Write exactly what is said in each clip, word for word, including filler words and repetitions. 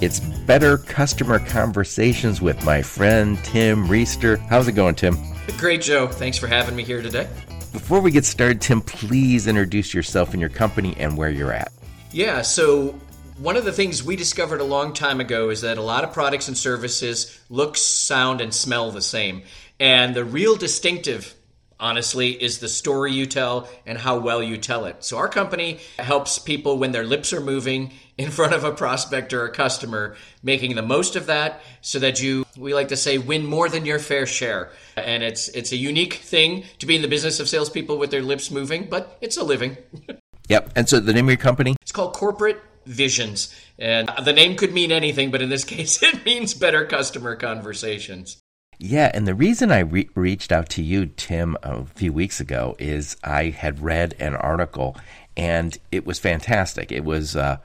It's Better Customer Conversations with my friend Tim Riesterer. How's it going, Tim? Great, Joe. Thanks for having me here today. Before we get started, Tim, please introduce yourself and your company and where you're at. Yeah, so one of the things we discovered a long time ago is that a lot of products and services look, sound, and smell the same. And the real distinctive, honestly, is the story you tell and how well you tell it. So our company helps people when their lips are moving in front of a prospect or a customer, making the most of that so that you, we like to say, win more than your fair share. And it's it's a unique thing to be in the business of salespeople with their lips moving, but it's a living. Yep. And so the name of your company? It's called Corporate Visions. And the name could mean anything, but in this case, it means better customer conversations. Yeah, and the reason I re- reached out to you, Tim, a few weeks ago is I had read an article, and it was fantastic. It was uh,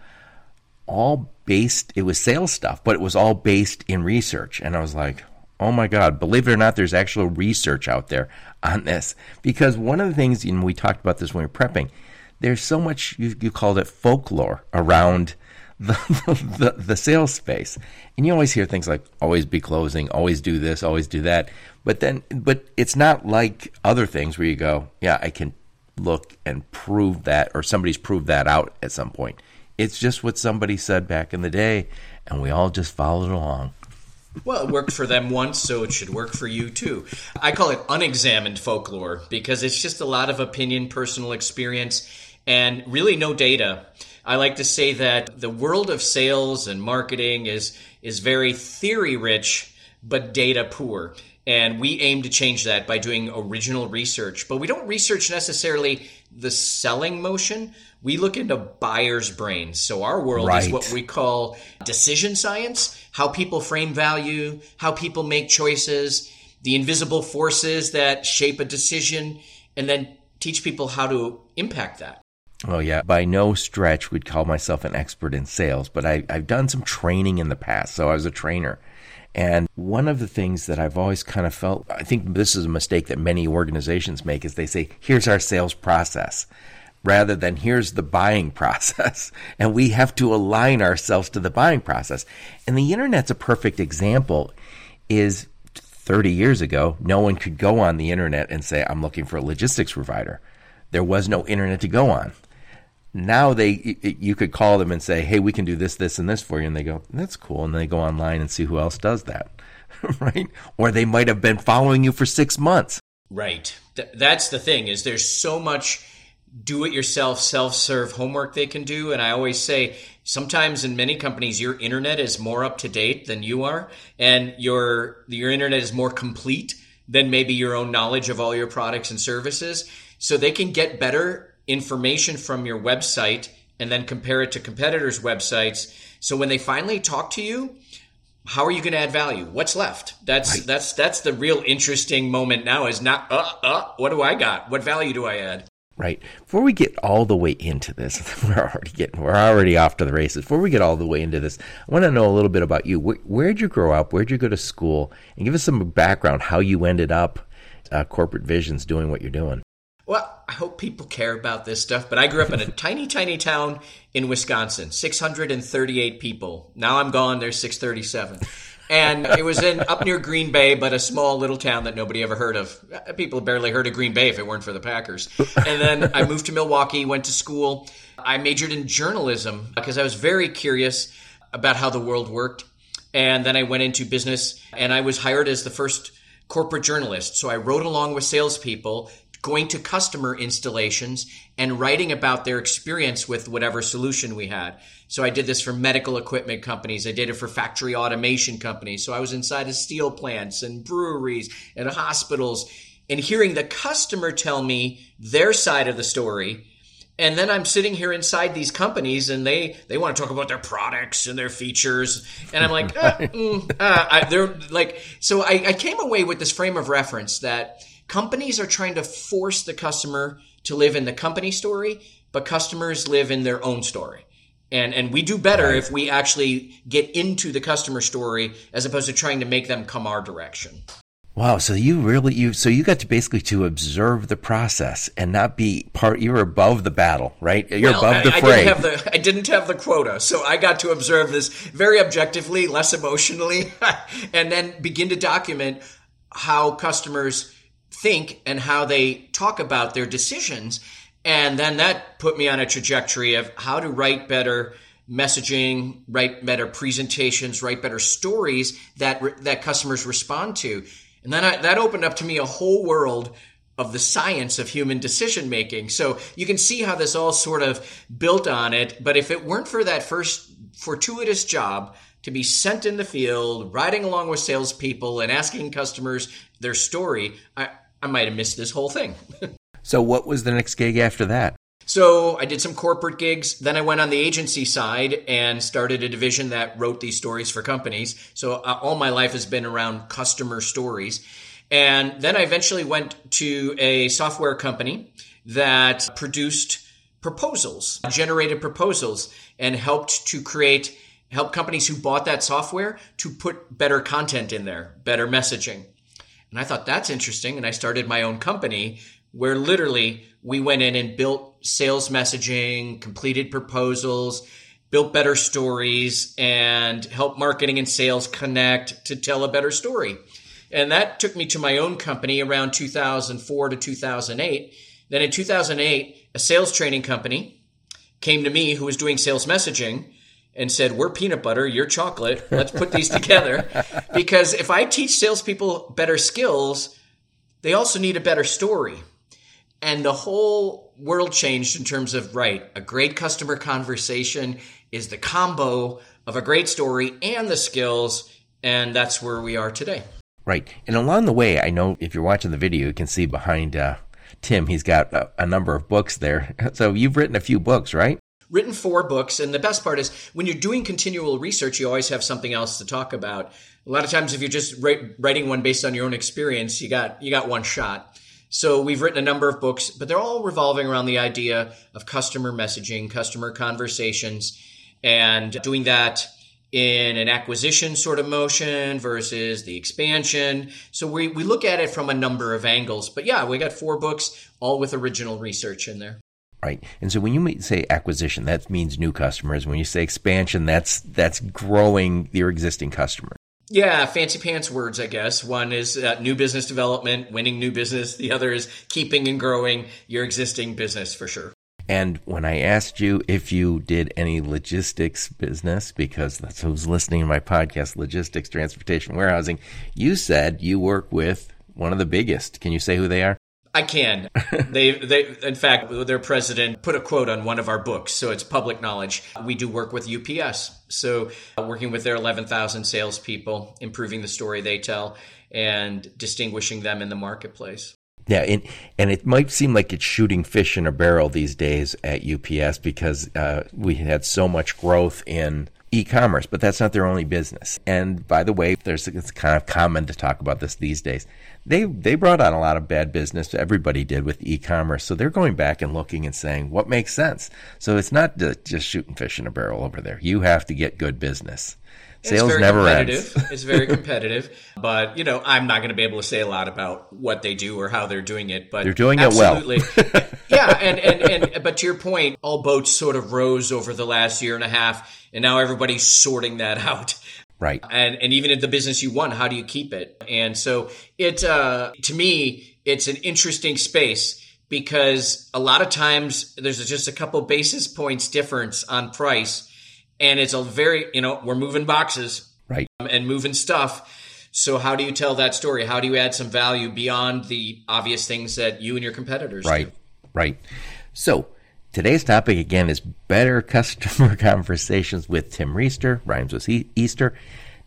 all based, it was sales stuff, but it was all based in research. And I was like, oh my God, believe it or not, there's actual research out there on this. Because one of the things, and we talked about this when we were prepping, there's so much, you, you called it folklore around The, the the sales space. And you always hear things like always be closing, always do this, always do that. But then, but it's not like other things where you go, yeah, I can look and prove that, or somebody's proved that out at some point. It's just what somebody said back in the day, and we all just followed along. Well, it worked for them once, so it should work for you too. I call it unexamined folklore because it's just a lot of opinion, personal experience, and really no data. I like to say that the world of sales and marketing is is very theory rich, but data poor. And we aim to change that by doing original research. But we don't research necessarily the selling motion. We look into buyers' brains. So our world right. is what we call decision science, how people frame value, how people make choices, the invisible forces that shape a decision, and then teach people how to impact that. Oh, yeah. By no stretch would call myself an expert in sales, but I, I've done some training in the past. So I was a trainer. And one of the things that I've always kind of felt, I think this is a mistake that many organizations make, is they say, here's our sales process, rather than here's the buying process. And we have to align ourselves to the buying process. And the internet's a perfect example. Is thirty years ago, no one could go on the internet and say, I'm looking for a logistics provider. There was no internet to go on. Now they, you could call them and say, hey, we can do this, this, and this for you. And they go, that's cool. And they go online and see who else does that, right? Or they might have been following you for six months. Right. Th- that's the thing is there's so much do-it-yourself, self-serve homework they can do. And I always say sometimes in many companies, your internet is more up-to-date than you are. And your your internet is more complete than maybe your own knowledge of all your products and services. So they can get better information from your website and then compare it to competitors' websites. So when they finally talk to you, how are you going to add value? What's left? That's right. that's that's the real interesting moment now is not, uh, uh, what do I got? What value do I add? Right. Before we get all the way into this, we're already getting, we're already off to the races. Before we get all the way into this, I want to know a little bit about you. Where, where'd you grow up? Where'd you go to school? And give us some background, how you ended up uh, Corporate Visions doing what you're doing. Well, I hope people care about this stuff, but I grew up in a tiny, tiny town in Wisconsin, six hundred thirty-eight people. Now I'm gone, there's six thirty-seven. And it was in up near Green Bay, but a small little town that nobody ever heard of. People barely heard of Green Bay if it weren't for the Packers. And then I moved to Milwaukee, went to school. I majored in journalism because I was very curious about how the world worked. And then I went into business, and I was hired as the first corporate journalist. So I rode along with salespeople, going to customer installations and writing about their experience with whatever solution we had. So I did this for medical equipment companies. I did it for factory automation companies. So I was inside of steel plants and breweries and hospitals and hearing the customer tell me their side of the story And then I'm sitting here inside these companies, and they, they want to talk about their products and their features, and I'm like, uh, mm, uh, I, they're like. So I, I came away with this frame of reference that companies are trying to force the customer to live in the company story, but customers live in their own story, and and we do better right. if we actually get into the customer story as opposed to trying to make them come our direction. Wow. So you really, you, so you got to basically to observe the process and not be part, you were above the battle, right? You're well, above I, the I fray. Didn't have the, I didn't have the quota. So I got to observe this very objectively, less emotionally, and then begin to document how customers think and how they talk about their decisions. And then that put me on a trajectory of how to write better messaging, write better presentations, write better stories that, re- that customers respond to. And then I, that opened up to me a whole world of the science of human decision making. So you can see how this all sort of built on it. But if it weren't for that first fortuitous job to be sent in the field, riding along with salespeople and asking customers their story, I, I might have missed this whole thing. So what was the next gig after that? So I did some corporate gigs. Then I went on the agency side and started a division that wrote these stories for companies. So uh, all my life has been around customer stories. And then I eventually went to a software company that produced proposals, generated proposals, and helped to create, help companies who bought that software to put better content in there, better messaging. And I thought that's interesting. And I started my own company where literally we went in and built sales messaging, completed proposals, built better stories, and helped marketing and sales connect to tell a better story. And that took me to my own company around two thousand four to two thousand eight. Then in two thousand eight, a sales training company came to me who was doing sales messaging and said, we're peanut butter, you're chocolate. Let's put these together. Because if I teach salespeople better skills, they also need a better story. And the whole world changed in terms of, right, a great customer conversation is the combo of a great story and the skills, and that's where we are today. Right. And along the way, I know if you're watching the video, you can see behind uh, Tim, he's got a, a number of books there. So you've written a few books, right? Written four books. And the best part is when you're doing continual research, you always have something else to talk about. A lot of times if you're just writing one based on your own experience, you got you got one shot. So we've written a number of books, but they're all revolving around the idea of customer messaging, customer conversations, and doing that in an acquisition sort of motion versus the expansion. So we, we look at it from a number of angles. But yeah, we got four books, all with original research in there. Right. And so when you say acquisition, that means new customers. When you say expansion, that's that's growing your existing customers. Yeah, fancy pants words, I guess. One is uh, new business development, winning new business. The other is keeping and growing your existing business for sure. And when I asked you if you did any logistics business, because that's who's listening to my podcast, logistics, transportation, warehousing, you said you work with one of the biggest. Can you say who they are? I can. They, they, in fact, their president put a quote on one of our books, so it's public knowledge. We do work with U P S, so uh, working with their eleven thousand salespeople, improving the story they tell, and distinguishing them in the marketplace. Yeah, and, and it might seem like it's shooting fish in a barrel these days at U P S because uh, we had so much growth in e-commerce, but that's not their only business. And by the way, there's it's kind of common to talk about this these days. They they brought on a lot of bad business. Everybody did with e-commerce. So they're going back and looking and saying, what makes sense? So it's not just shooting fish in a barrel over there. You have to get good business. Sales never ends. It's very competitive. But, you know, I'm not going to be able to say a lot about what they do or how they're doing it. But they're doing it well. Absolutely. Yeah. And, and, and, but to your point, all boats sort of rose over the last year and a half. And now everybody's sorting that out. Right. And, and even in the business you want, how do you keep it? And so it, uh, to me, it's an interesting space because a lot of times there's just a couple basis points difference on price. And it's a very, you know, we're moving boxes, right, and moving stuff. So how do you tell that story? How do you add some value beyond the obvious things that you and your competitors right. do? Right, right. So today's topic, again, is better customer conversations with Tim Riesterer, rhymes with Easter.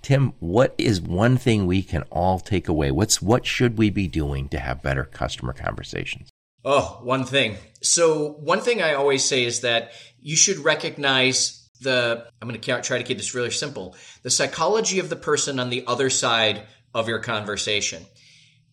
Tim, what is one thing we can all take away? What's What should we be doing to have better customer conversations? Oh, one thing. So one thing I always say is that you should recognize the, I'm going to try to keep this really simple, the psychology of the person on the other side of your conversation.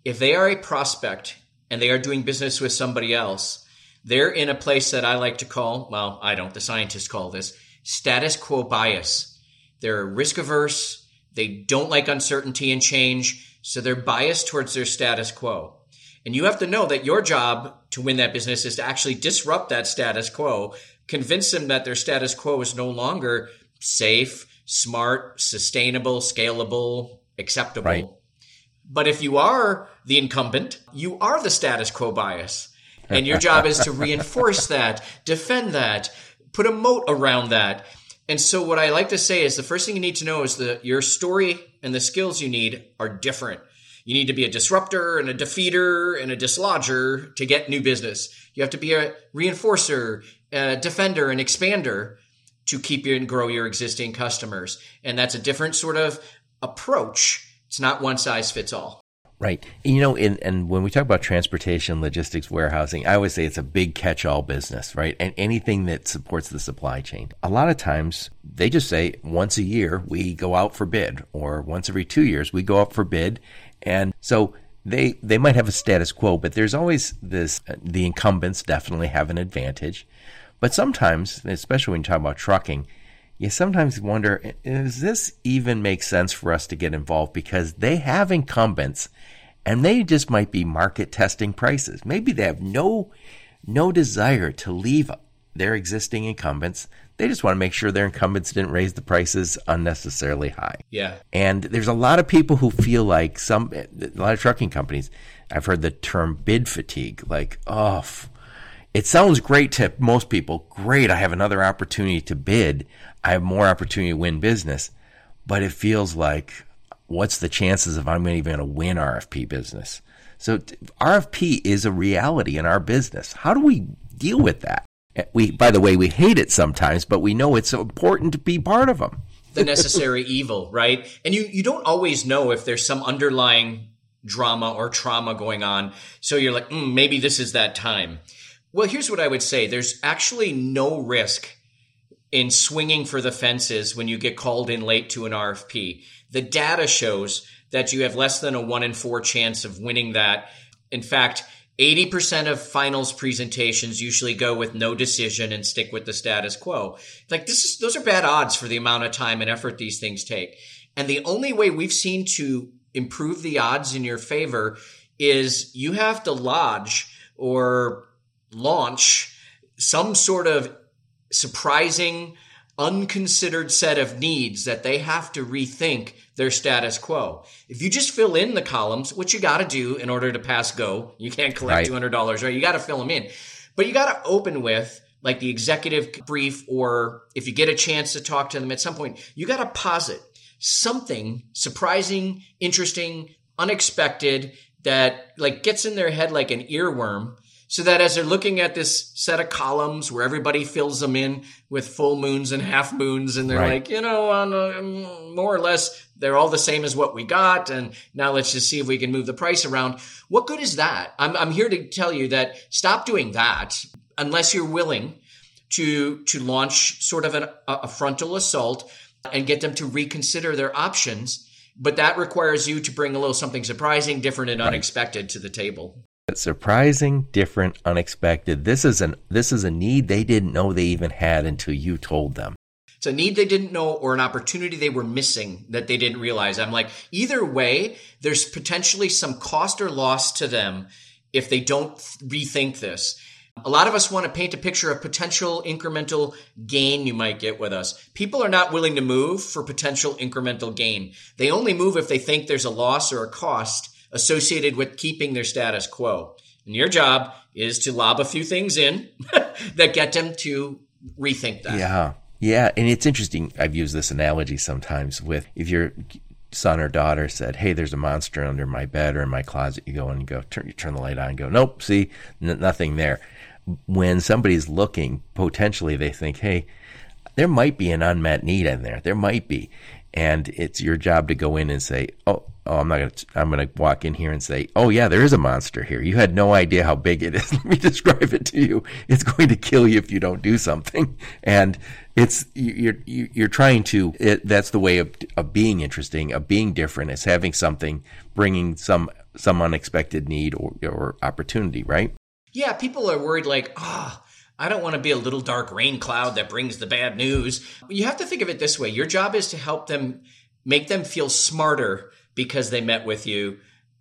If they are a prospect and they are doing business with somebody else, they're in a place that I like to call, well, I don't, the scientists call this status quo bias. They're risk averse. They don't like uncertainty and change. So they're biased towards their status quo. And you have to know that your job to win that business is to actually disrupt that status quo, convince them that their status quo is no longer safe, smart, sustainable, scalable, acceptable. Right. But if you are the incumbent, you are the status quo bias. And your job is to reinforce that, defend that, put a moat around that. And so what I like to say is the first thing you need to know is that your story and the skills you need are different. You need to be a disruptor and a defeater and a dislodger to get new business. You have to be a reinforcer, a defender, and expander to keep and grow your existing customers. And that's a different sort of approach. It's not one size fits all. Right. You know, in, and when we talk about transportation, logistics, warehousing, I always say it's a big catch-all business, right? And anything that supports the supply chain. A lot of times they just say once a year we go out for bid, or once every two years we go out for bid. And so they, they might have a status quo, but there's always this, the incumbents definitely have an advantage. But sometimes, especially when you talk about trucking, you sometimes wonder, does this even make sense for us to get involved? Because they have incumbents and they just might be market testing prices. Maybe they have no, no desire to leave their existing incumbents. They just want to make sure their incumbents didn't raise the prices unnecessarily high. Yeah. And there's a lot of people who feel like some, a lot of trucking companies, I've heard the term bid fatigue, like, oh, it sounds great to most people. Great, I have another opportunity to bid. I have more opportunity to win business. But it feels like, what's the chances of I'm even going to win R F P business? So R F P is a reality in our business. How do we deal with that? We, by the way, we hate it sometimes, but we know it's so important to be part of them. The necessary evil, right? And you, you don't always know if there's some underlying drama or trauma going on. So you're like, mm, maybe this is that time. Well, here's what I would say. There's actually no risk in swinging for the fences when you get called in late to an R F P. The data shows that you have less than a one in four chance of winning that. In fact, eighty percent of finals presentations usually go with no decision and stick with the status quo. Like this is, those are bad odds for the amount of time and effort these things take. And the only way we've seen to improve the odds in your favor is you have to lodge or launch some sort of surprising, unconsidered set of needs that they have to rethink their status quo. If you just fill in the columns, what you got to do in order to pass go, you can't collect right. two hundred dollars, right? You got to fill them in. But you got to open with like the executive brief, or if you get a chance to talk to them at some point, you got to posit something surprising, interesting, unexpected that like gets in their head like an earworm. So that as they're looking at this set of columns where everybody fills them in with full moons and half moons, and they're right. like, you know, on a, more or less, they're all the same as what we got. And now let's just see if we can move the price around. What good is that? I'm, I'm here to tell you that stop doing that unless you're willing to, to launch sort of an, a frontal assault and get them to reconsider their options. But that requires you to bring a little something surprising, different, and right. unexpected to the table. Surprising, different, unexpected. This is an this is a need they didn't know they even had until you told them. It's a need they didn't know, or an opportunity they were missing that they didn't realize. I'm like, either way, there's potentially some cost or loss to them if they don't rethink this. A lot of us want to paint a picture of potential incremental gain you might get with us. People are not willing to move for potential incremental gain. They only move if they think there's a loss or a cost associated with keeping their status quo. And your job is to lob a few things in that get them to rethink that. Yeah. Yeah. And it's interesting. I've used this analogy sometimes with if your son or daughter said, hey, there's a monster under my bed or in my closet, you go and go, turn, you turn the light on and go, nope, see, n- nothing there. When somebody's looking, potentially they think, hey, there might be an unmet need in there. There might be. And it's your job to go in and say, oh, oh I'm not going to, I'm going to walk in here and say, oh yeah, there is a monster here. You had no idea how big it is. Let me describe it to you. It's going to kill you if you don't do something. And it's, you're, you're trying to, it, that's the way of, of being interesting, of being different, is having something, bringing some, some unexpected need or, or opportunity, right? Yeah. People are worried like, ah, oh, I don't want to be a little dark rain cloud that brings the bad news. You have to think of it this way. Your job is to help them, make them feel smarter because they met with you,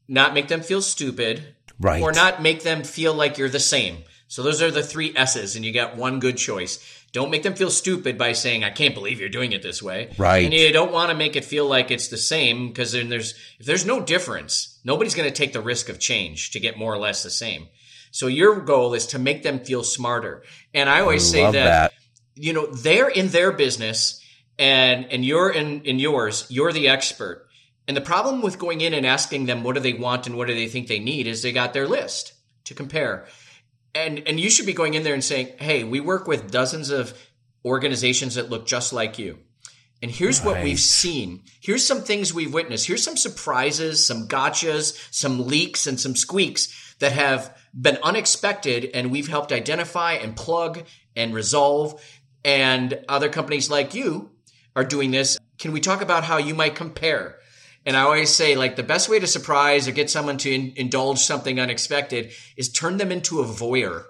not make them feel stupid, right? Or not make them feel like you're the same. So those are the three S's, and you got one good choice. Don't make them feel stupid by saying, I can't believe you're doing it this way. Right. And you don't want to make it feel like it's the same, because then there's, if there's no difference, nobody's going to take the risk of change to get more or less the same. So your goal is to make them feel smarter. And I always I say that, that, you know, they're in their business and, and you're in, in yours, you're the expert. And the problem with going in and asking them, what do they want and what do they think they need, is they got their list to compare. And and you should be going in there and saying, hey, we work with dozens of organizations that look just like you. And here's right. what we've seen. Here's some things we've witnessed. Here's some surprises, some gotchas, some leaks, and some squeaks that have been unexpected, and we've helped identify and plug and resolve. And other companies like you are doing this. Can we talk about how you might compare? And I always say, like, the best way to surprise or get someone to in- indulge something unexpected is turn them into a voyeur.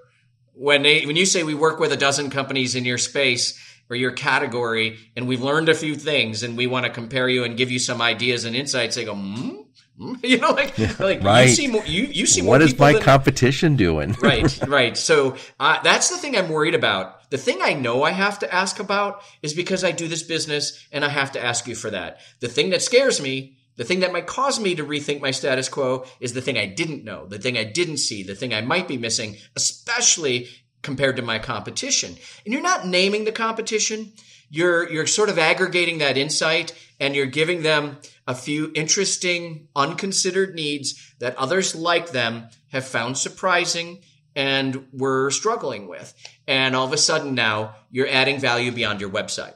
When they, when you say we work with a dozen companies in your space or your category, and we've learned a few things and we want to compare you and give you some ideas and insights, they go, hmm? You know, like, yeah, like right. you see more, you, you see more. What is my than, competition doing? right, right. So uh, that's the thing I'm worried about. The thing I know I have to ask about is because I do this business and I have to ask you for that. The thing that scares me, the thing that might cause me to rethink my status quo, is the thing I didn't know, the thing I didn't see, the thing I might be missing, especially compared to my competition. And you're not naming the competition. You're, you're sort of aggregating that insight, and you're giving them a few interesting, unconsidered needs that others like them have found surprising and were struggling with. And all of a sudden now you're adding value beyond your website.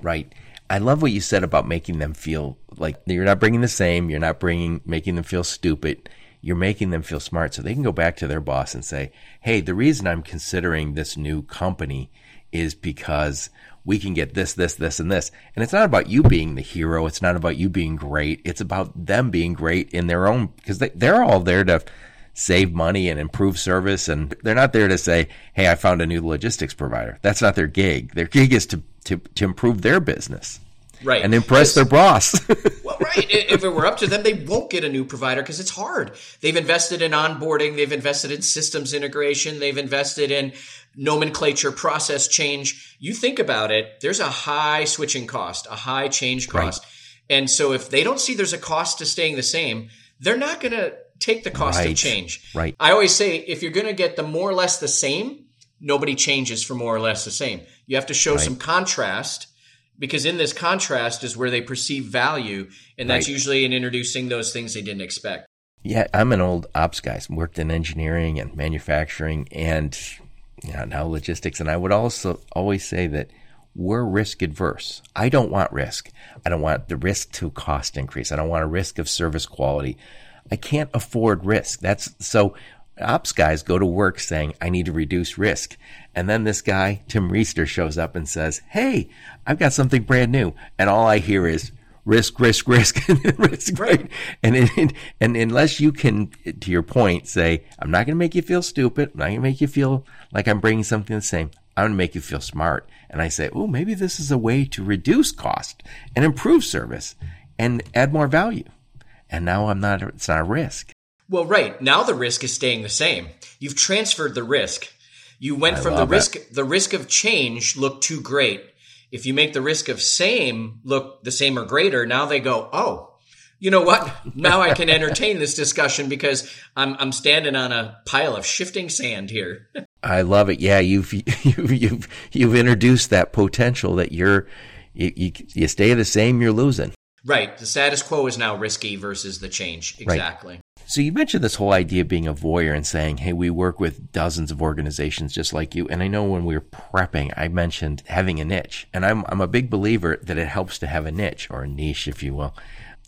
Right. I love what you said about making them feel like you're not bringing the same. You're not bringing, making them feel stupid. You're making them feel smart, so they can go back to their boss and say, hey, the reason I'm considering this new company is because we can get this, this, this, and this. And it's not about you being the hero. It's not about you being great. It's about them being great in their own, because they, they're all there to save money and improve service. And they're not there to say, hey, I found a new logistics provider. That's not their gig. Their gig is to, to, to improve their business. Right. And impress their boss. Well, right. If it were up to them, they won't get a new provider because it's hard. They've invested in onboarding. They've invested in systems integration. They've invested in nomenclature, process change. You think about it, there's a high switching cost, a high change cost. Right. And so if they don't see there's a cost to staying the same, they're not going to take the cost right. of change. Right. I always say, if you're going to get the more or less the same, nobody changes for more or less the same. You have to show right. some contrast, because in this contrast is where they perceive value, and that's right. usually in introducing those things they didn't expect. Yeah, I'm an old ops guy. I worked in engineering and manufacturing and yeah, now logistics. And I would also always say that we're risk adverse. I don't want risk. I don't want the risk to cost increase. I don't want a risk of service quality. I can't afford risk. That's so ops guys go to work saying, I need to reduce risk. And then this guy, Tim Riesterer, shows up and says, hey, I've got something brand new. And all I hear is risk, risk, risk, and risk, right? And, and, and unless you can, to your point, say, I'm not going to make you feel stupid. I'm not going to make you feel like I'm bringing something the same. I'm going to make you feel smart. And I say, oh, maybe this is a way to reduce cost and improve service and add more value. And now I'm not, it's not a risk. Well, right. Now the risk is staying the same. You've transferred the risk. You went I from the risk, it. the risk of change looked too great. If you make the risk of same look the same or greater, now they go, oh, you know what? Now I can entertain this discussion because I'm I'm standing on a pile of shifting sand here. I love it. Yeah, you've you've you've, you've introduced that potential that you're you, you you stay the same, you're losing. Right. The status quo is now risky versus the change. Exactly. Right. So you mentioned this whole idea of being a voyeur and saying, hey, we work with dozens of organizations just like you. And I know when we were prepping, I mentioned having a niche. And I'm I'm a big believer that it helps to have a niche, or a niche, if you will.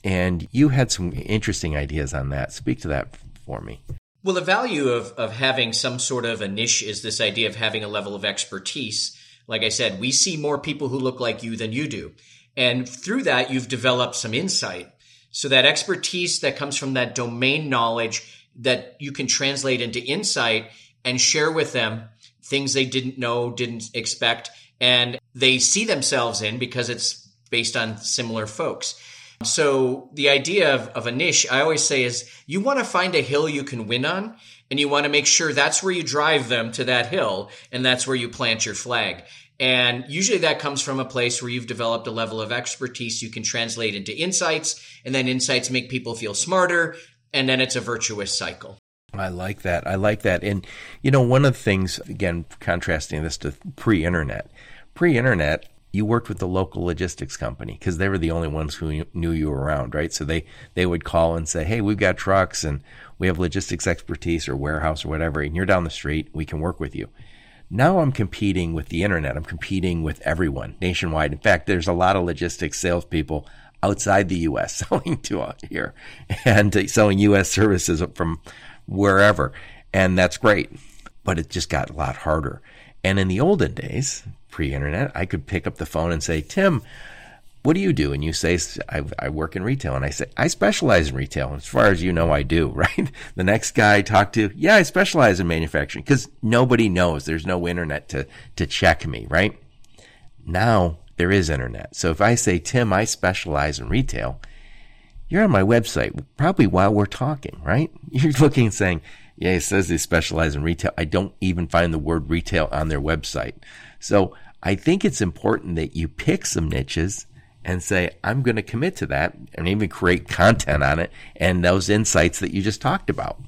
And you had some interesting ideas on that. Speak to that for me. Well, the value of, of having some sort of a niche is this idea of having a level of expertise. Like I said, we see more people who look like you than you do. And through that, you've developed some insight. So that expertise that comes from that domain knowledge that you can translate into insight and share with them things they didn't know, didn't expect, and they see themselves in because it's based on similar folks. So the idea of, of a niche, I always say, is you want to find a hill you can win on, and you want to make sure that's where you drive them to that hill, and that's where you plant your flag. And usually that comes from a place where you've developed a level of expertise you can translate into insights, and then insights make people feel smarter, and then it's a virtuous cycle. I like that. I like that. And, you know, one of the things, again, contrasting this to pre-internet, pre-internet, you worked with the local logistics company because they were the only ones who knew you were around, right? So they, they would call and say, hey, we've got trucks and we have logistics expertise or warehouse or whatever, and you're down the street, we can work with you. Now I'm competing with the internet. I'm competing with everyone nationwide. In fact, there's a lot of logistics salespeople outside the U S selling to out here and selling U S services from wherever. And that's great, but it just got a lot harder. And in the olden days, pre-internet, I could pick up the phone and say, Tim, what do you do? And you say, I, I work in retail. And I say, I specialize in retail. As far as you know, I do, right? The next guy I talk to, yeah, I specialize in manufacturing, because nobody knows. There's no internet to, to check me, right? Now there is internet. So if I say, Tim, I specialize in retail, you're on my website probably while we're talking, right? You're looking and saying, yeah, he says they specialize in retail. I don't even find the word retail on their website. So I think it's important that you pick some niches and say, I'm going to commit to that and even create content on it and those insights that you just talked about.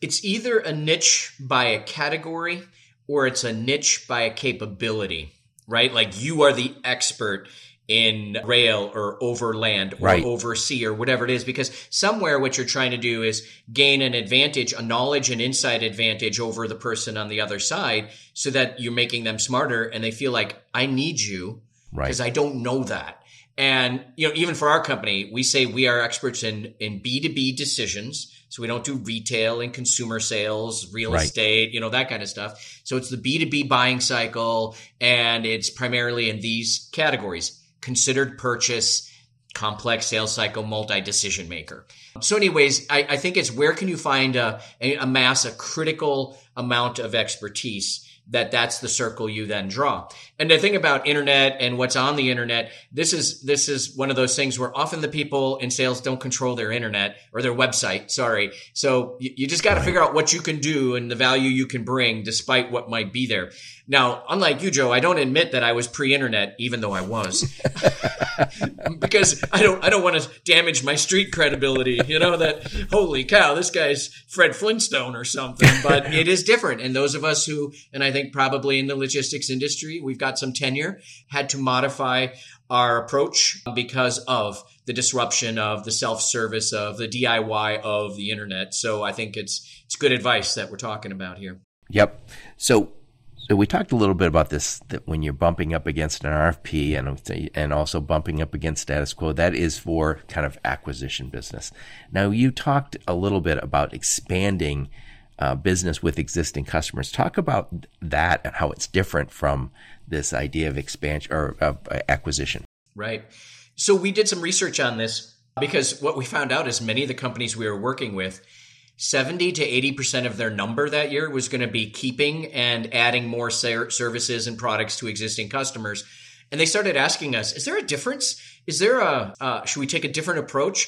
It's either a niche by a category or it's a niche by a capability, right? Like you are the expert in rail or overland or right. oversea or whatever it is, because somewhere what you're trying to do is gain an advantage, a knowledge and insight advantage over the person on the other side so that you're making them smarter and they feel like, I need you because right. I don't know that. And, you know, even for our company, we say we are experts in, in B two B decisions. So we don't do retail and consumer sales, real right. estate, you know, that kind of stuff. So it's the B two B buying cycle, and it's primarily in these categories: considered purchase, complex sales cycle, multi-decision maker. So anyways, I, I think it's where can you find a, a amass a critical amount of expertise that that's the circle you then draw. And the thing about internet and what's on the internet, this is, this is one of those things where often the people in sales don't control their internet or their website. Sorry. So you, you just got to right. figure out what you can do and the value you can bring despite what might be there. Now, unlike you, Joe, I don't admit that I was pre-internet, even though I was, because I don't, I don't want to damage my street credibility, you know, that holy cow, this guy's Fred Flintstone or something, but it is different. And those of us who, and I I think probably in the logistics industry, we've got some tenure, had to modify our approach because of the disruption of the self-service, of the D I Y of the internet. So I think it's it's good advice that we're talking about here. Yep. So so we talked a little bit about this, that when you're bumping up against an R F P and, and also bumping up against status quo, that is for kind of acquisition business. Now, you talked a little bit about expanding Uh, business with existing customers. Talk about that and how it's different from this idea of expansion or of uh, acquisition. Right. So we did some research on this because what we found out is many of the companies we were working with, seventy to eighty percent of their number that year was going to be keeping and adding more ser- services and products to existing customers. And they started asking us, is there a difference? Is there a, uh, should we take a different approach?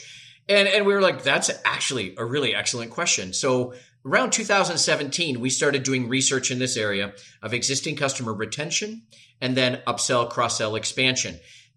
And and we were like, that's actually a really excellent question. So around two thousand seventeen, we started doing research in this area of existing customer retention and then upsell, cross-sell, expansion.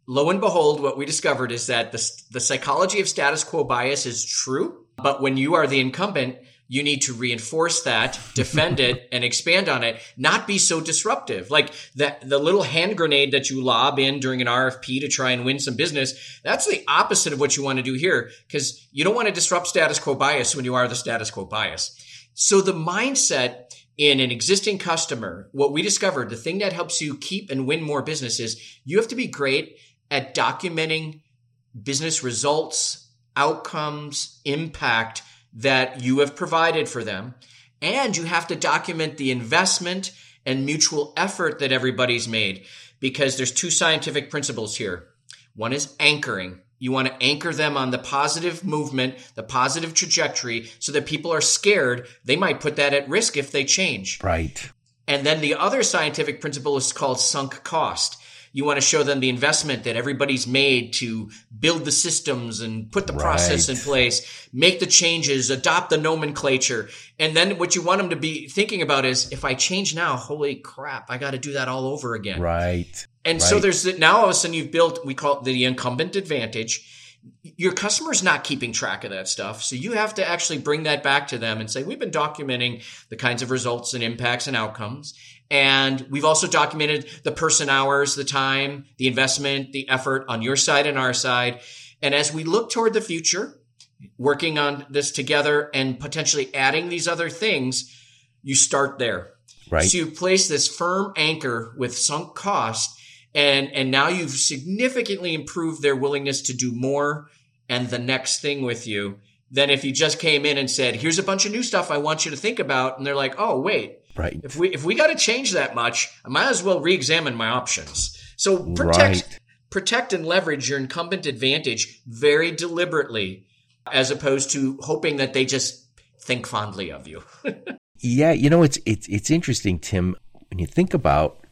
Lo and behold, what we discovered is that the, the psychology of status quo bias is true. But when you are the incumbent, You need to reinforce that, defend it, and expand on it, not be so disruptive. Like that, the little hand grenade that you lob in during an R F P to try and win some business, that's the opposite of what you want to do here, because you don't want to disrupt status quo bias when you are the status quo bias. So the mindset in an existing customer, what we discovered, the thing that helps you keep and win more business is you have to be great at documenting business results, outcomes, impact that you have provided for them. And you have to document the investment and mutual effort that everybody's made, because there's two scientific principles here. One is anchoring. You want to anchor them on the positive movement, the positive trajectory, so that people are scared. They might put that at risk if they change. Right. And then the other scientific principle is called sunk cost. You want to show them the investment that everybody's made to build the systems and put the right process in place, make the changes, adopt the nomenclature. And then what you want them to be thinking about is, if I change now, holy crap, I got to do that all over again. Right. And right. so there's the, now all of a sudden you've built, we call it the incumbent advantage. Your customer's not keeping track of that stuff. So you have to actually bring that back to them and say, we've been documenting the kinds of results and impacts and outcomes. And we've also documented the person hours, the time, the investment, the effort on your side and our side. And as we look toward the future, working on this together and potentially adding these other things, you start there. Right. So you place this firm anchor with sunk cost. And and now you've significantly improved their willingness to do more and the next thing with you than if you just came in and said, here's a bunch of new stuff I want you to think about. And they're like, oh, wait, right. if we if we got to change that much, I might as well reexamine my options. So protect, right. protect and leverage your incumbent advantage very deliberately, as opposed to hoping that they just think fondly of you. Yeah, you know, it's it's it's interesting, Tim, when you think about,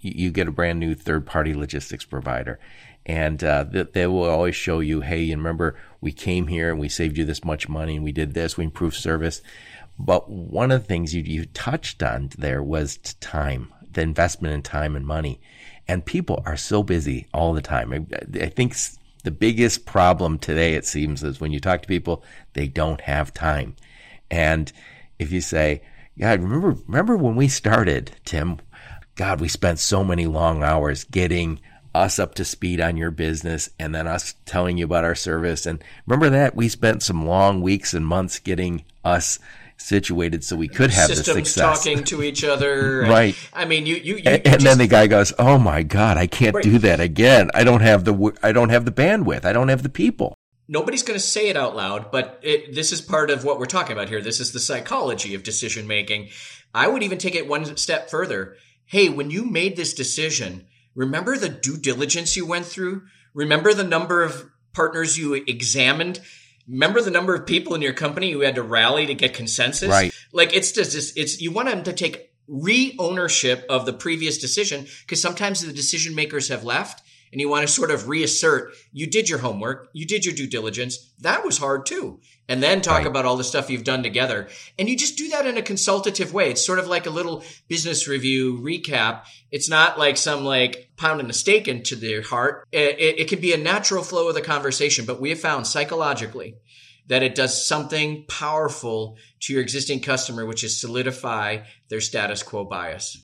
you get a brand new third-party logistics provider, and uh, they, they will always show you, hey, you remember we came here and we saved you this much money and we did this, we improved service. But one of the things you, you touched on there was time, the investment in time and money. And people are so busy all the time. I, I think the biggest problem today, it seems, is when you talk to people, they don't have time. And if you say, God, remember, remember when we started, Tim, God, we spent so many long hours getting us up to speed on your business and then us telling you about our service. And remember that we spent some long weeks and months getting us situated so we could have the success. Systems talking to each other. Right. I mean, you, you, you and, and just, then the guy goes, oh my God, I can't right. do that again. I don't have the, I don't have the bandwidth. I don't have the people. Nobody's going to say it out loud, but it, this is part of what we're talking about here. This is the psychology of decision making. I would even take it one step further. Hey, when you made this decision, remember the due diligence you went through? Remember the number of partners you examined? Remember the number of people in your company who had to rally to get consensus? Right. Like it's just, it's, you want them to take re-ownership of the previous decision, because sometimes the decision makers have left and you want to sort of reassert, you did your homework, you did your due diligence. That was hard too. And then talk right. about all the stuff you've done together. And you just do that in a consultative way. It's sort of like a little business review recap. It's not like some like pounding a stake into the heart. It, it, it can be a natural flow of the conversation, but we have found psychologically that it does something powerful to your existing customer, which is solidify their status quo bias.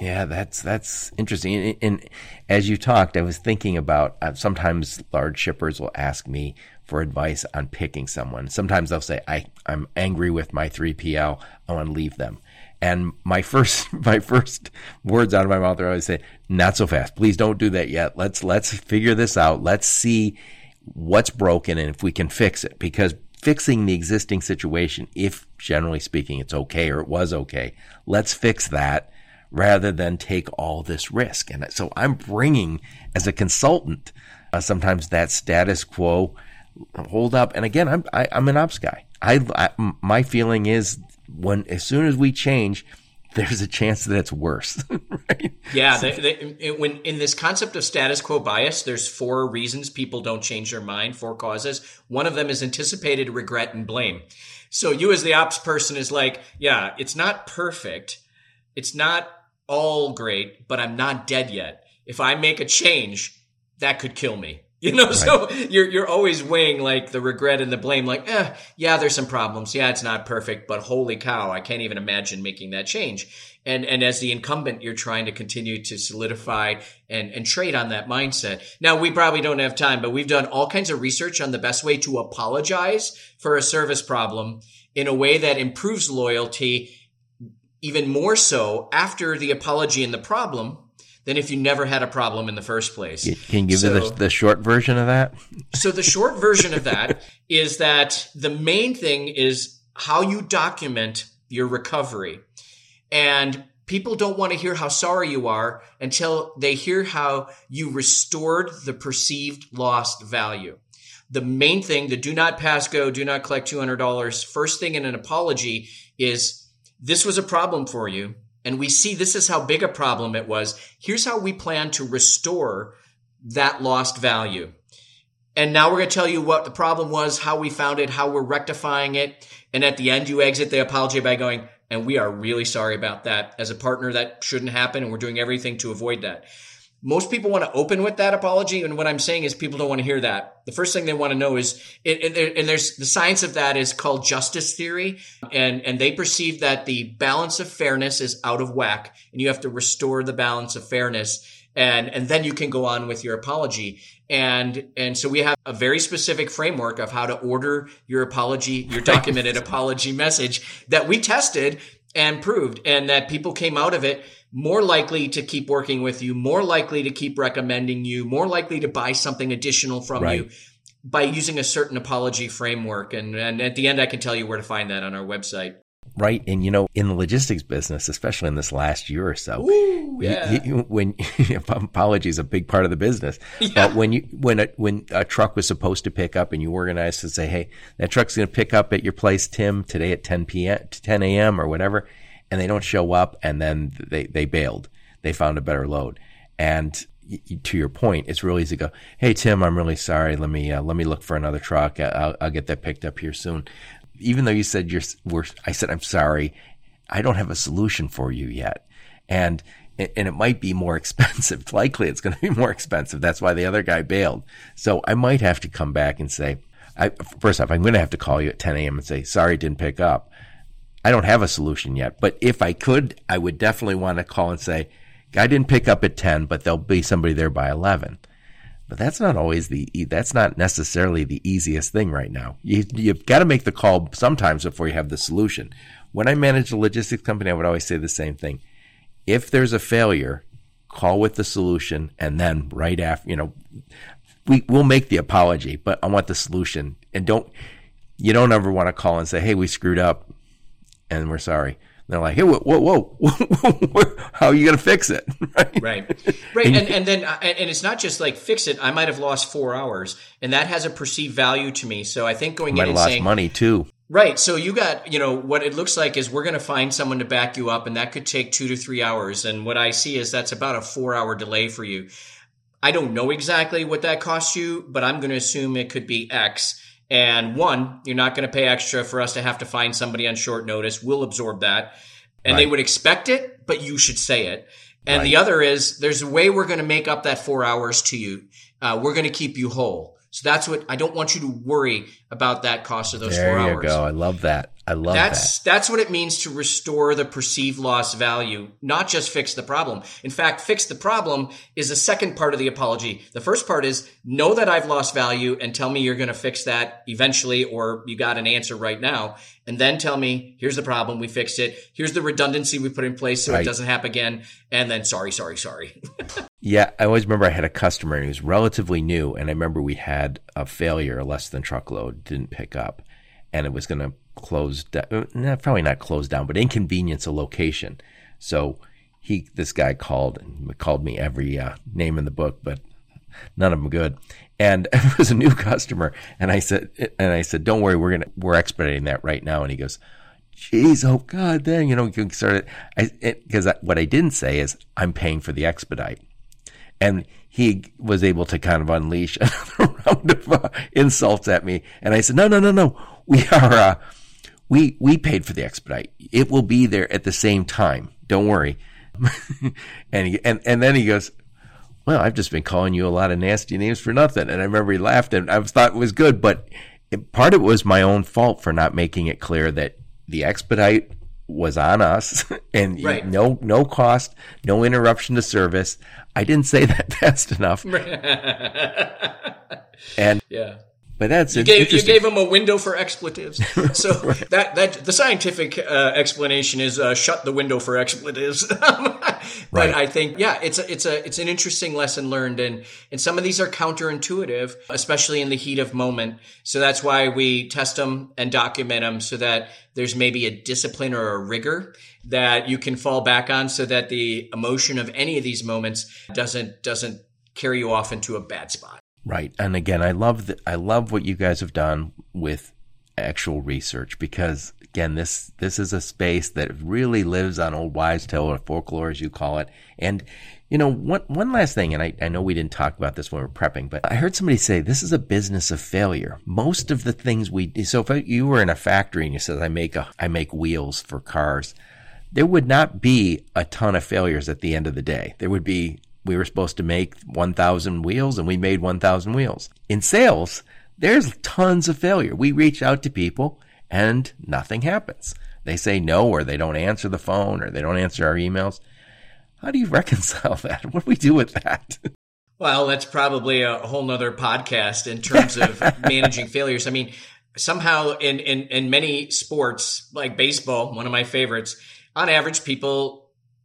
Yeah, that's that's interesting. And, and as you talked, I was thinking about uh, sometimes large shippers will ask me for advice on picking someone. Sometimes they'll say, I, I'm angry with my three P L. I want to leave them. And my first my first words out of my mouth are always say, not so fast. Please don't do that yet. Let's let's figure this out. Let's see what's broken and if we can fix it. Because fixing the existing situation, if generally speaking it's okay or it was okay, let's fix that, rather than take all this risk. And so I'm bringing, as a consultant, uh, sometimes that status quo hold up. And again, I'm I, I'm an ops guy. I, I my feeling is when as soon as we change, there's a chance that it's worse. Right? Yeah. So, they, they, when in this concept of status quo bias, there's four reasons people don't change their mind. Four causes. One of them is anticipated regret and blame. So you, as the ops person, is like, yeah, it's not perfect. It's not all great, but I'm not dead yet. If I make a change, that could kill me. You know, right. So you're you're always weighing like the regret and the blame, like, eh, yeah, there's some problems. Yeah, it's not perfect, but holy cow, I can't even imagine making that change. And and as the incumbent, you're trying to continue to solidify and, and trade on that mindset. Now, we probably don't have time, but we've done all kinds of research on the best way to apologize for a service problem in a way that improves loyalty even more so after the apology and the problem than if you never had a problem in the first place. Can you give so, me the, the short version of that? So the short version of that is that the main thing is how you document your recovery. And people don't want to hear how sorry you are until they hear how you restored the perceived lost value. The main thing, the do not pass go, do not collect two hundred dollars, first thing in an apology is this was a problem for you. And we see this is how big a problem it was. Here's how we plan to restore that lost value. And now we're going to tell you what the problem was, how we found it, how we're rectifying it. And at the end, you exit the apology by going, and we are really sorry about that. As a partner, that shouldn't happen, and we're doing everything to avoid that. Most people want to open with that apology, and what I'm saying is people don't want to hear that. The first thing they want to know is, and there's the science of that is called justice theory, and, and they perceive that the balance of fairness is out of whack, and you have to restore the balance of fairness, and, and then you can go on with your apology. And and so we have a very specific framework of how to order your apology, your documented apology message that we tested and proved, and that people came out of it more likely to keep working with you, more likely to keep recommending you, more likely to buy something additional from right. you by using a certain apology framework. And, and at the end, I can tell you where to find that on our website. Right. And, you know, in the logistics business, especially in this last year or so, Ooh, yeah. you, you, when apology is a big part of the business, yeah. but when you when a, when a truck was supposed to pick up and you organized to say, hey, that truck's going to pick up at your place, Tim, today at ten p.m., ten a.m. or whatever, and they don't show up, and then they, they bailed. They found a better load. And to your point, it's really easy to go, hey, Tim, I'm really sorry. Let me uh, let me look for another truck. I'll, I'll get that picked up here soon. Even though you said you're, we're, I said, I'm sorry, I don't have a solution for you yet. And, and it might be more expensive. Likely it's going to be more expensive. That's why the other guy bailed. So I might have to come back and say, I, first off, I'm going to have to call you at ten a.m. and say, sorry, didn't pick up. I don't have a solution yet. But if I could, I would definitely want to call and say, I didn't pick up at ten, but there'll be somebody there by eleven. But that's not always the, that's not necessarily the easiest thing right now. You, you've got to make the call sometimes before you have the solution. When I managed a logistics company, I would always say the same thing. If there's a failure, call with the solution. And then right after, you know, we, we'll make the apology, but I want the solution. And don't, you don't ever want to call and say, hey, we screwed up and we're sorry. They're like, hey, whoa, whoa, whoa, whoa, how are you going to fix it? Right, right. right. And, and then, and it's not just like fix it. I might have lost four hours, and that has a perceived value to me. So I think going in and saying, might have lost money too. Right. So you got, you know, what it looks like is we're going to find someone to back you up, and that could take two to three hours. And what I see is that's about a four hour delay for you. I don't know exactly what that costs you, but I'm going to assume it could be X. And one, you're not going to pay extra for us to have to find somebody on short notice. We'll absorb that. And right. they would expect it, but you should say it. And right. the other is there's a way we're going to make up that four hours to you. Uh, we're going to keep you whole. So that's what I don't want you to worry about that cost of those there four hours. There you go. I love that. I love that's, that. That's what it means to restore the perceived lost value, not just fix the problem. In fact, fix the problem is the second part of the apology. The first part is know that I've lost value and tell me you're going to fix that eventually, or you got an answer right now. And then tell me, here's the problem. We fixed it. Here's the redundancy we put in place so right. it doesn't happen again. And then sorry, sorry, sorry. Yeah, I always remember I had a customer who was relatively new, and I remember we had a failure, a less than truckload, didn't pick up, and it was going to close down, probably not close down, but inconvenience a location. So he, this guy called and called me every uh, name in the book, but none of them good. And it was a new customer, and I said, and I said, don't worry, we're gonna we're expediting that right now. And he goes, jeez, oh god, dang, you know, you started, because what I didn't say is I'm paying for the expedite. And he was able to kind of unleash another round of uh, insults at me. And I said, no, no, no, no. We are, uh, we, we paid for the expedite. It will be there at the same time. Don't worry. and, he, and and then he goes, well, I've just been calling you a lot of nasty names for nothing. And I remember he laughed, and I thought it was good, but it, part of it was my own fault for not making it clear that the expedite was on us and right. no no cost, no interruption to service. I didn't say that fast enough. and yeah. But that's you gave, you gave him a window for expletives. So right. that that the scientific uh, explanation is uh, shut the window for expletives. But right. I think yeah, it's a, it's a it's an interesting lesson learned, and and some of these are counterintuitive, especially in the heat of moment. So that's why we test them and document them, so that there's maybe a discipline or a rigor that you can fall back on, so that the emotion of any of these moments doesn't doesn't carry you off into a bad spot. Right. And again, I love the, I love what you guys have done with actual research, because again, this this is a space that really lives on old wives' tale or folklore, as you call it. And you know, one one last thing, and I, I know we didn't talk about this when we were prepping, but I heard somebody say this is a business of failure. Most of the things we do, so if you were in a factory and you said I make a I make wheels for cars, there would not be a ton of failures at the end of the day. There would be we were supposed to make one thousand wheels, and we made one thousand wheels. In sales, there's tons of failure. We reach out to people, and nothing happens. They say no, or they don't answer the phone, or they don't answer our emails. How do you reconcile that? What do we do with that? Well, that's probably a whole nother podcast in terms of managing failures. I mean, somehow in, in, in many sports, like baseball, one of my favorites, on average, people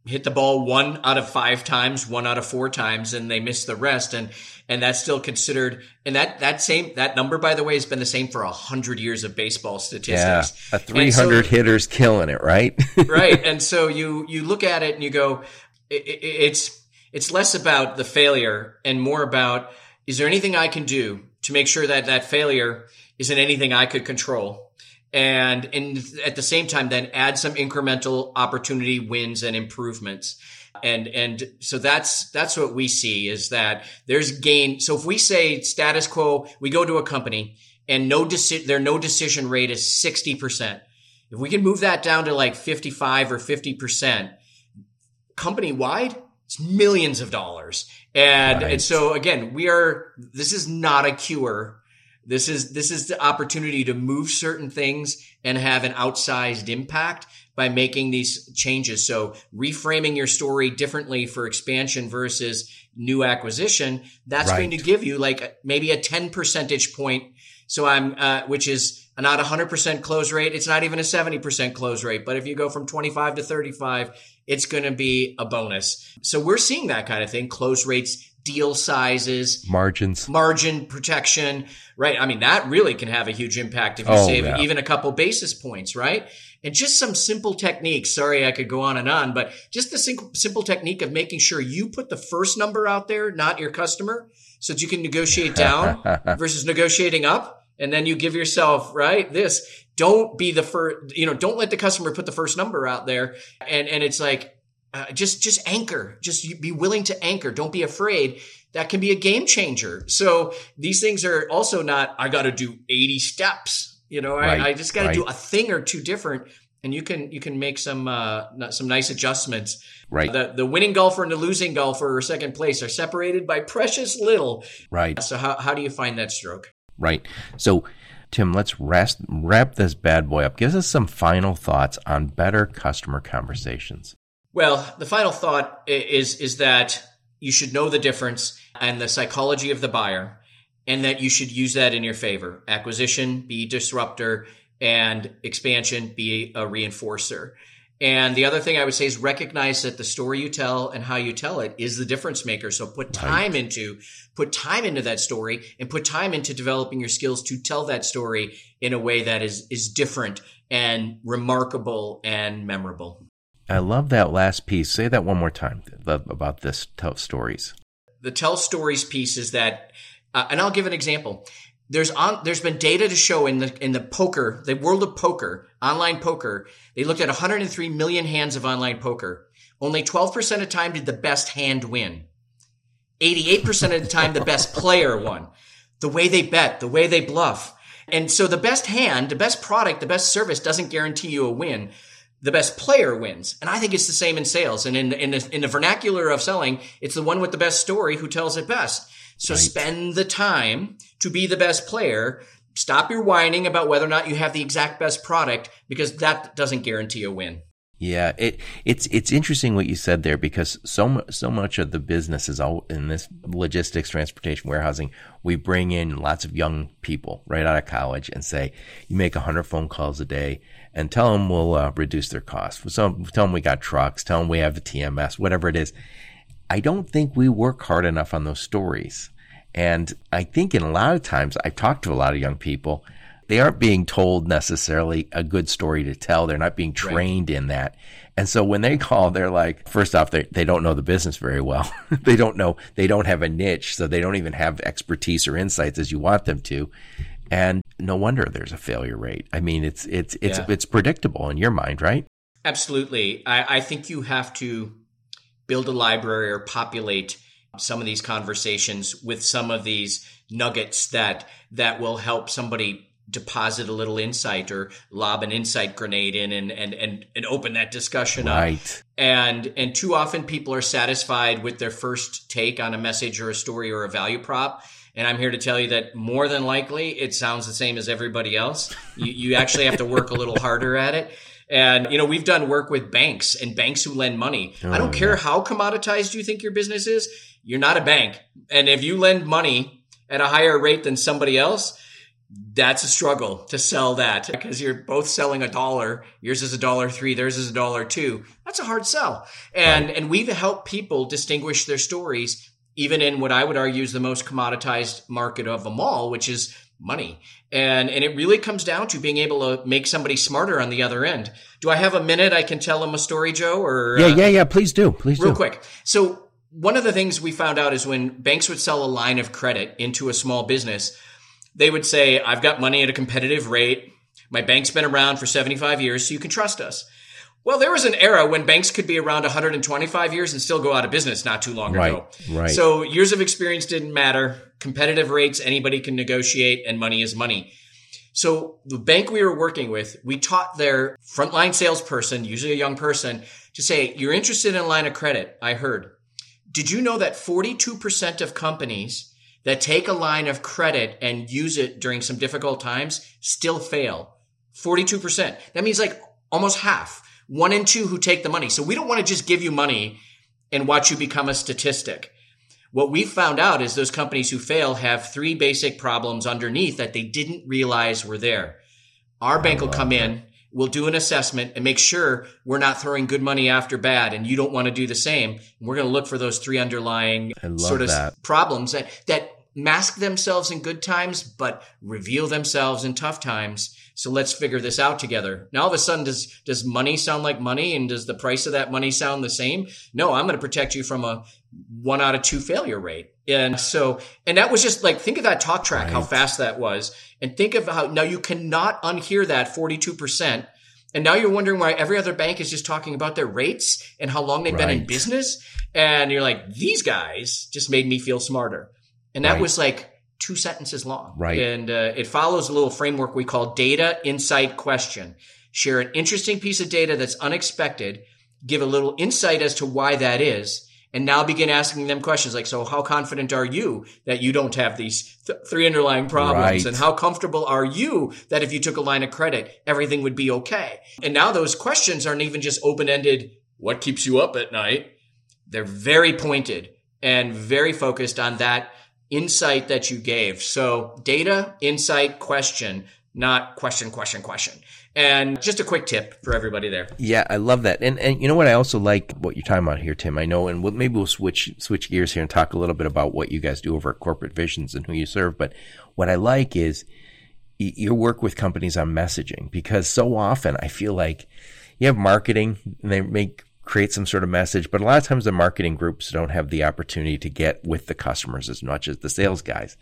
hit the ball one out of five times, one out of four times, and they miss the rest. And, and that's still considered, and that, that same, that number, by the way, has been the same for a hundred years of baseball statistics. Yeah, a three hundred so, hitters killing it, right? Right. And so you, you look at it and you go, it, it, it's, it's less about the failure and more about, is there anything I can do to make sure that that failure isn't anything I could control? And in, at the same time, then add some incremental opportunity, wins, and improvements. And, and so that's, that's what we see is that there's gain. So if we say status quo, we go to a company and no deci- their no decision rate is sixty percent. If we can move that down to like fifty-five or fifty percent company wide, it's millions of dollars. And, right. and so again, we are, this is not a cure. This is this is the opportunity to move certain things and have an outsized impact by making these changes. So reframing your story differently for expansion versus new acquisition, that's right. going to give you like maybe a ten percentage point. So I'm, uh, which is not a hundred percent close rate. It's not even a seventy percent close rate. But if you go from twenty-five to thirty-five, it's going to be a bonus. So we're seeing that kind of thing. Close rates, deal sizes, margins, margin protection, right? I mean, that really can have a huge impact if you oh, save yeah. even a couple basis points, right? And just some simple techniques. Sorry, I could go on and on, but just the simple, simple technique of making sure you put the first number out there, not your customer, so that you can negotiate down versus negotiating up. And then you give yourself, right, this, don't be the first, you know, don't let the customer put the first number out there. And, and it's like, Uh, just, just anchor, just be willing to anchor. Don't be afraid. That can be a game changer. So these things are also not, I got to do eighty steps. You know, right, I, I just got to right. do a thing or two different, and you can, you can make some, uh, some nice adjustments. Right. The, the winning golfer and the losing golfer or second place are separated by precious little. Right. So how, how do you find that stroke? Right. So Tim, let's rest, wrap this bad boy up. Give us some final thoughts on better customer conversations. Well, the final thought is, is that you should know the difference and the psychology of the buyer, and that you should use that in your favor. Acquisition, be a disruptor, and expansion, be a reinforcer. And the other thing I would say is recognize that the story you tell and how you tell it is the difference maker. So put time right. into, put time into that story, and put time into developing your skills to tell that story in a way that is, is different and remarkable and memorable. I love that last piece. Say that one more time about this tell stories. The tell stories piece is that, uh, and I'll give an example. There's on, there's been data to show in the, in the poker, the world of poker, online poker. They looked at one hundred three million hands of online poker. Only twelve percent of the time did the best hand win. eighty-eight percent of the time, the best player won. The way they bet, the way they bluff. And so the best hand, the best product, the best service doesn't guarantee you a win. the best player wins. And I think it's the same in sales. And in, in, the, in the vernacular of selling, it's the one with the best story who tells it best. So right. Spend the time to be the best player. Stop your whining about whether or not you have the exact best product, because that doesn't guarantee a win. Yeah, it it's it's interesting what you said there, because so so much of the business is all in this logistics, transportation, warehousing. We bring in lots of young people right out of college and say, you make one hundred phone calls a day and tell them we'll uh, reduce their costs. So tell them we got trucks, tell them we have a T M S, whatever it is. I don't think we work hard enough on those stories. And I think in a lot of times, I've talked to a lot of young people, they aren't being told necessarily a good story to tell. They're not being trained right. in that. And so when they call, they're like, first off, they, they don't know the business very well. They don't know, they don't have a niche. So they don't even have expertise or insights as you want them to. And no wonder there's a failure rate. I mean, it's, it's, it's, yeah. it's predictable in your mind, right? Absolutely. I, I think you have to build a library or populate some of these conversations with some of these nuggets that, that will help somebody deposit a little insight or lob an insight grenade in and and and, and open that discussion right. up. And and too often people are satisfied with their first take on a message or a story or a value prop. And I'm here to tell you that more than likely it sounds the same as everybody else. You, you actually have to work a little harder at it. And, you know, we've done work with banks and banks who lend money. Oh, I don't care yeah. how commoditized you think your business is. You're not a bank. And if you lend money at a higher rate than somebody else, that's a struggle to sell that, because you're both selling a dollar. Yours is a dollar three. Theirs is a dollar two. That's a hard sell. And, right. and we've helped people distinguish their stories, even in what I would argue is the most commoditized market of them all, which is money. And, and it really comes down to being able to make somebody smarter on the other end. Do I have a minute I can tell them a story, Joe? Or, yeah, uh, yeah, yeah. Please do. Please real do. Real quick. So one of the things we found out is when banks would sell a line of credit into a small business, they would say, I've got money at a competitive rate. My bank's been around for seventy-five years, so you can trust us. Well, there was an era when banks could be around one hundred twenty-five years and still go out of business not too long right, ago. Right. So years of experience didn't matter. Competitive rates, anybody can negotiate, and money is money. So the bank we were working with, we taught their frontline salesperson, usually a young person, to say, you're interested in a line of credit. I heard. Did you know that forty-two percent of companies that take a line of credit and use it during some difficult times still fail? forty-two percent. That means like almost half, one in two who take the money. So we don't want to just give you money and watch you become a statistic. What we found out is those companies who fail have three basic problems underneath that they didn't realize were there. Our bank will come in, we'll do an assessment and make sure we're not throwing good money after bad, and you don't want to do the same. And we're going to look for those three underlying sort of that. problems that, that mask themselves in good times, but reveal themselves in tough times. So let's figure this out together. Now, all of a sudden, does, does money sound like money? And does the price of that money sound the same? No, I'm going to protect you from a one out of two failure rate. And so, and that was just like, think of that talk track, right. how fast that was. And think of how now you cannot unhear that forty-two percent. And now you're wondering why every other bank is just talking about their rates and how long they've right. been in business. And you're like, these guys just made me feel smarter. And that right. was like two sentences long. Right. And uh, it follows a little framework we call data, insight, question. Share an interesting piece of data that's unexpected. Give a little insight as to why that is. And now begin asking them questions like, so how confident are you that you don't have these th- three underlying problems? Right. And how comfortable are you that if you took a line of credit, everything would be okay? And now those questions aren't even just open-ended, what keeps you up at night? They're very pointed and very focused on that insight that you gave. So data, insight, question, not question, question, question. And just a quick tip for everybody there. Yeah, I love that. And and you know what? I also like what you're talking about here, Tim. I know, and we'll, maybe we'll switch switch gears here and talk a little bit about what you guys do over at Corporate Visions and who you serve. But what I like is y- your work with companies on messaging, because so often I feel like you have marketing and they make create some sort of message, but a lot of times the marketing groups don't have the opportunity to get with the customers as much as the sales guys.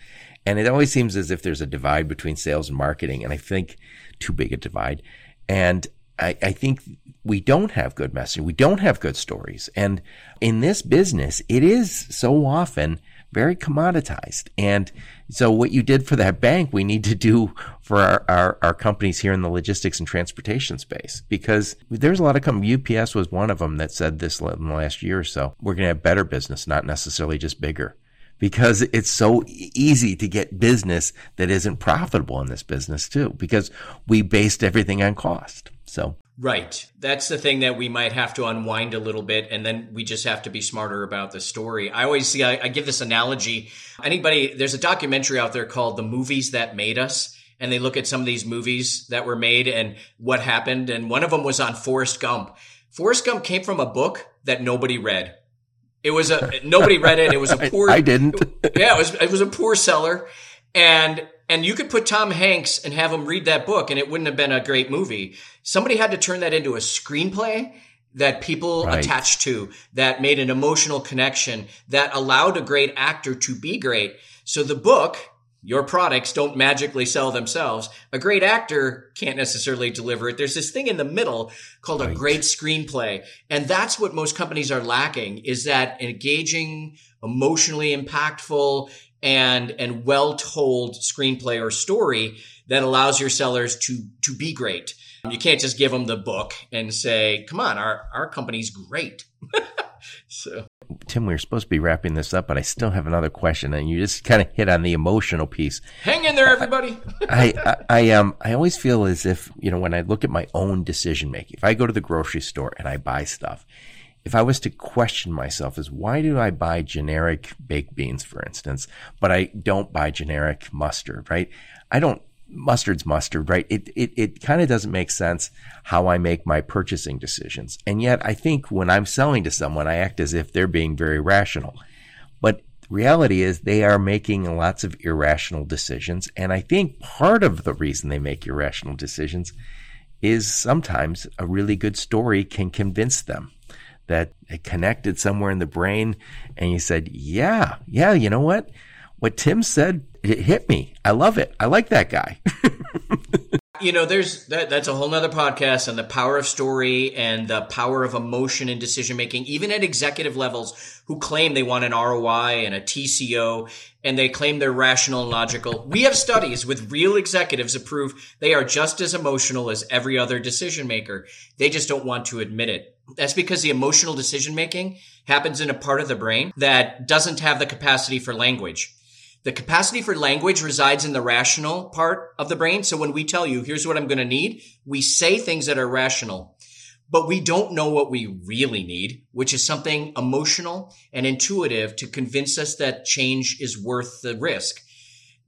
And it always seems as if there's a divide between sales and marketing, and I think too big a divide. And I, I think we don't have good messaging. We don't have good stories. And in this business, it is so often very commoditized. And so what you did for that bank, we need to do for our, our, our companies here in the logistics and transportation space, because there's a lot of companies. U P S was one of them that said this in the last year or so. We're going to have better business, not necessarily just bigger, because it's so easy to get business that isn't profitable in this business too, because we based everything on cost. So. Right. That's the thing that we might have to unwind a little bit. And then we just have to be smarter about the story. I always see, I, I give this analogy. Anybody, there's a documentary out there called The Movies That Made Us. And they look at some of these movies that were made and what happened. And one of them was on Forrest Gump. Forrest Gump came from a book that nobody read. It was a, nobody read it. It was a poor. I didn't. Yeah. It was, it was a poor seller. And And you could put Tom Hanks and have him read that book and it wouldn't have been a great movie. Somebody had to turn that into a screenplay that people right. attached to, that made an emotional connection, that allowed a great actor to be great. So the book, your products don't magically sell themselves. A great actor can't necessarily deliver it. There's this thing in the middle called right. a great screenplay. And that's what most companies are lacking, is that engaging, emotionally impactful, and and well-told screenplay or story that allows your sellers to to be great. You can't just give them the book and say, come on, our, our company's great. So, Tim, we were supposed to be wrapping this up, but I still have another question, and you just kind of hit on the emotional piece. Hang in there, everybody. I, I, I, um, I always feel as if, you know, when I look at my own decision-making, if I go to the grocery store and I buy stuff, if I was to question myself is why do I buy generic baked beans, for instance, but I don't buy generic mustard, right? I don't, mustard's mustard, right? It, it, it kind of doesn't make sense how I make my purchasing decisions. And yet I think when I'm selling to someone, I act as if they're being very rational, but the reality is they are making lots of irrational decisions. And I think part of the reason they make irrational decisions is sometimes a really good story can convince them that it connected somewhere in the brain and you said, yeah, yeah, you know what? What Tim said, it hit me. I love it. I like that guy. You know, there's that, that's a whole nother podcast on the power of story and the power of emotion in decision-making, even at executive levels who claim they want an R O I and a T C O, and they claim they're rational and logical. We have studies with real executives that prove they are just as emotional as every other decision-maker. They just don't want to admit it. That's because the emotional decision-making happens in a part of the brain that doesn't have the capacity for language. The capacity for language resides in the rational part of the brain. So when we tell you, here's what I'm going to need, we say things that are rational, but we don't know what we really need, which is something emotional and intuitive to convince us that change is worth the risk.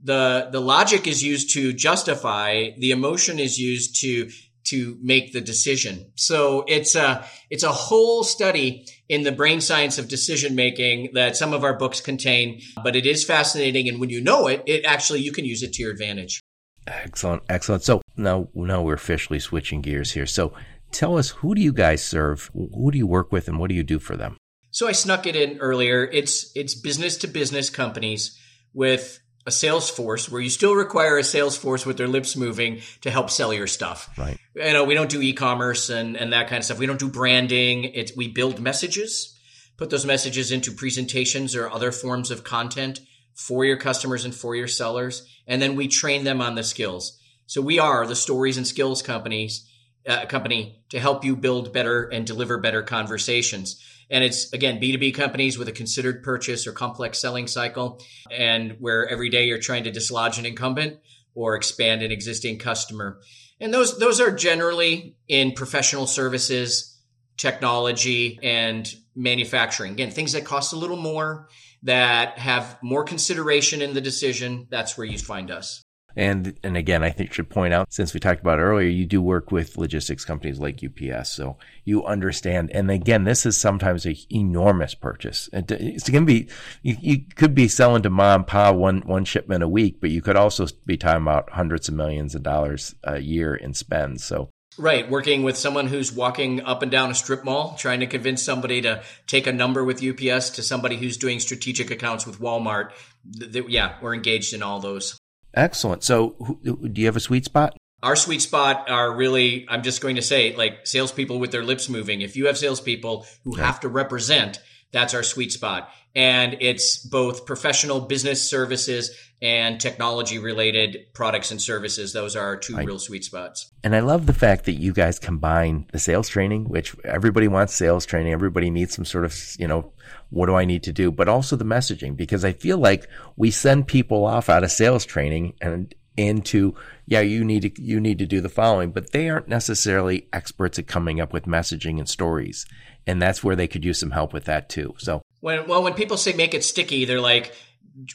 The, the logic is used to justify, the emotion is used to to make the decision. So it's a, it's a whole study in the brain science of decision making that some of our books contain, but it is fascinating. And when you know it, it actually, you can use it to your advantage. Excellent. Excellent. So now, now we're officially switching gears here. So tell us, who do you guys serve? Who do you work with and what do you do for them? So I snuck it in earlier. It's, it's business to business companies with a sales force where you still require a sales force with their lips moving to help sell your stuff. Right. You know, we don't do e-commerce and, and that kind of stuff. We don't do branding. It's, we build messages, put those messages into presentations or other forms of content for your customers and for your sellers. And then we train them on the skills. So we are the stories and skills companies, uh, company to help you build better and deliver better conversations. And it's, again, B two B companies with a considered purchase or complex selling cycle, and where every day you're trying to dislodge an incumbent or expand an existing customer. And those those are generally in professional services, technology, and manufacturing. Again, things that cost a little more, that have more consideration in the decision. That's where you find us. And and again, I think I should point out, since we talked about it earlier, you do work with logistics companies like U P S, so you understand. And again, this is sometimes an enormous purchase. It's going to be, you, you could be selling to mom, pa, one one shipment a week, but you could also be talking about hundreds of millions of dollars a year in spend. So. Right. Working with someone who's walking up and down a strip mall, trying to convince somebody to take a number with U P S to somebody who's doing strategic accounts with Walmart. The, the, yeah, we're engaged in all those. Excellent. So who, do you have a sweet spot? Our sweet spot are really, I'm just going to say, like salespeople with their lips moving. If you have salespeople who okay. have to represent, That's our sweet spot. And it's both professional business services and technology related products and services. Those are our two I, real sweet spots. And I love the fact that you guys combine the sales training, which everybody wants sales training. Everybody needs some sort of, you know, what do I need to do? But also the messaging, because I feel like we send people off out of sales training and into, yeah, you need to, you need to do the following, but they aren't necessarily experts at coming up with messaging and stories. And that's where they could use some help with that too. So when, well, when people say make it sticky, they're like,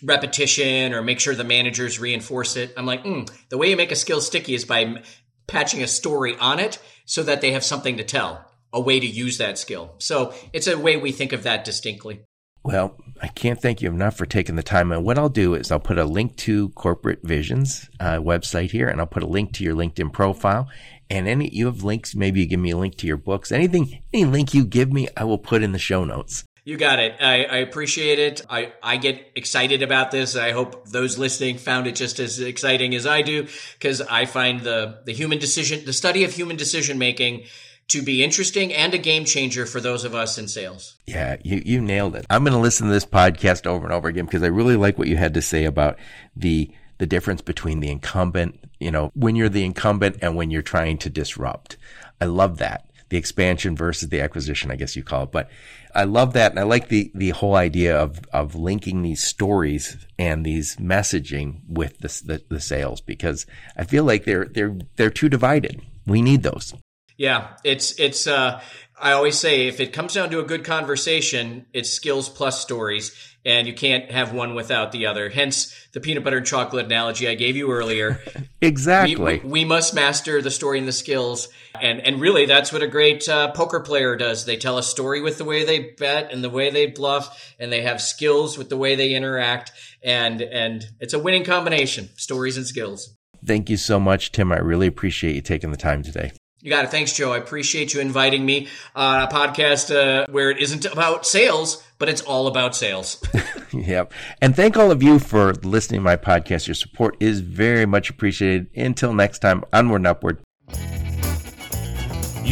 repetition or make sure the managers reinforce it. I'm like, mm, the way you make a skill sticky is by m- patching a story on it so that they have something to tell, a way to use that skill. So it's a way we think of that distinctly. Well, I can't thank you enough for taking the time. And what I'll do is I'll put a link to Corporate Visions uh, website here, and I'll put a link to your LinkedIn profile. And any you have links, maybe you give me a link to your books. Anything, any link you give me, I will put in the show notes. You got it. I, I appreciate it. I, I get excited about this. I hope those listening found it just as exciting as I do, because I find the, the human decision, the study of human decision making to be interesting and a game changer for those of us in sales. Yeah, you, you nailed it. I'm going to listen to this podcast over and over again, because I really like what you had to say about the the difference between the incumbent, you know, when you're the incumbent and when you're trying to disrupt. I love that. The expansion versus the acquisition, I guess you call it. But I love that. And I like the, the whole idea of, of linking these stories and these messaging with the, the, the sales, because I feel like they're, they're, they're too divided. We need those. Yeah. It's, it's, uh, I always say if it comes down to a good conversation, it's skills plus stories, and you can't have one without the other. Hence the peanut butter and chocolate analogy I gave you earlier. Exactly. We, we must master the story and the skills. And, and really that's what a great uh, poker player does. They tell a story with the way they bet and the way they bluff, and they have skills with the way they interact. And, and it's a winning combination, stories and skills. Thank you so much, Tim. I really appreciate you taking the time today. You got it. Thanks, Joe. I appreciate you inviting me on a podcast uh, where it isn't about sales, but it's all about sales. Yep. And thank all of you for listening to my podcast. Your support is very much appreciated. Until next time, onward and upward.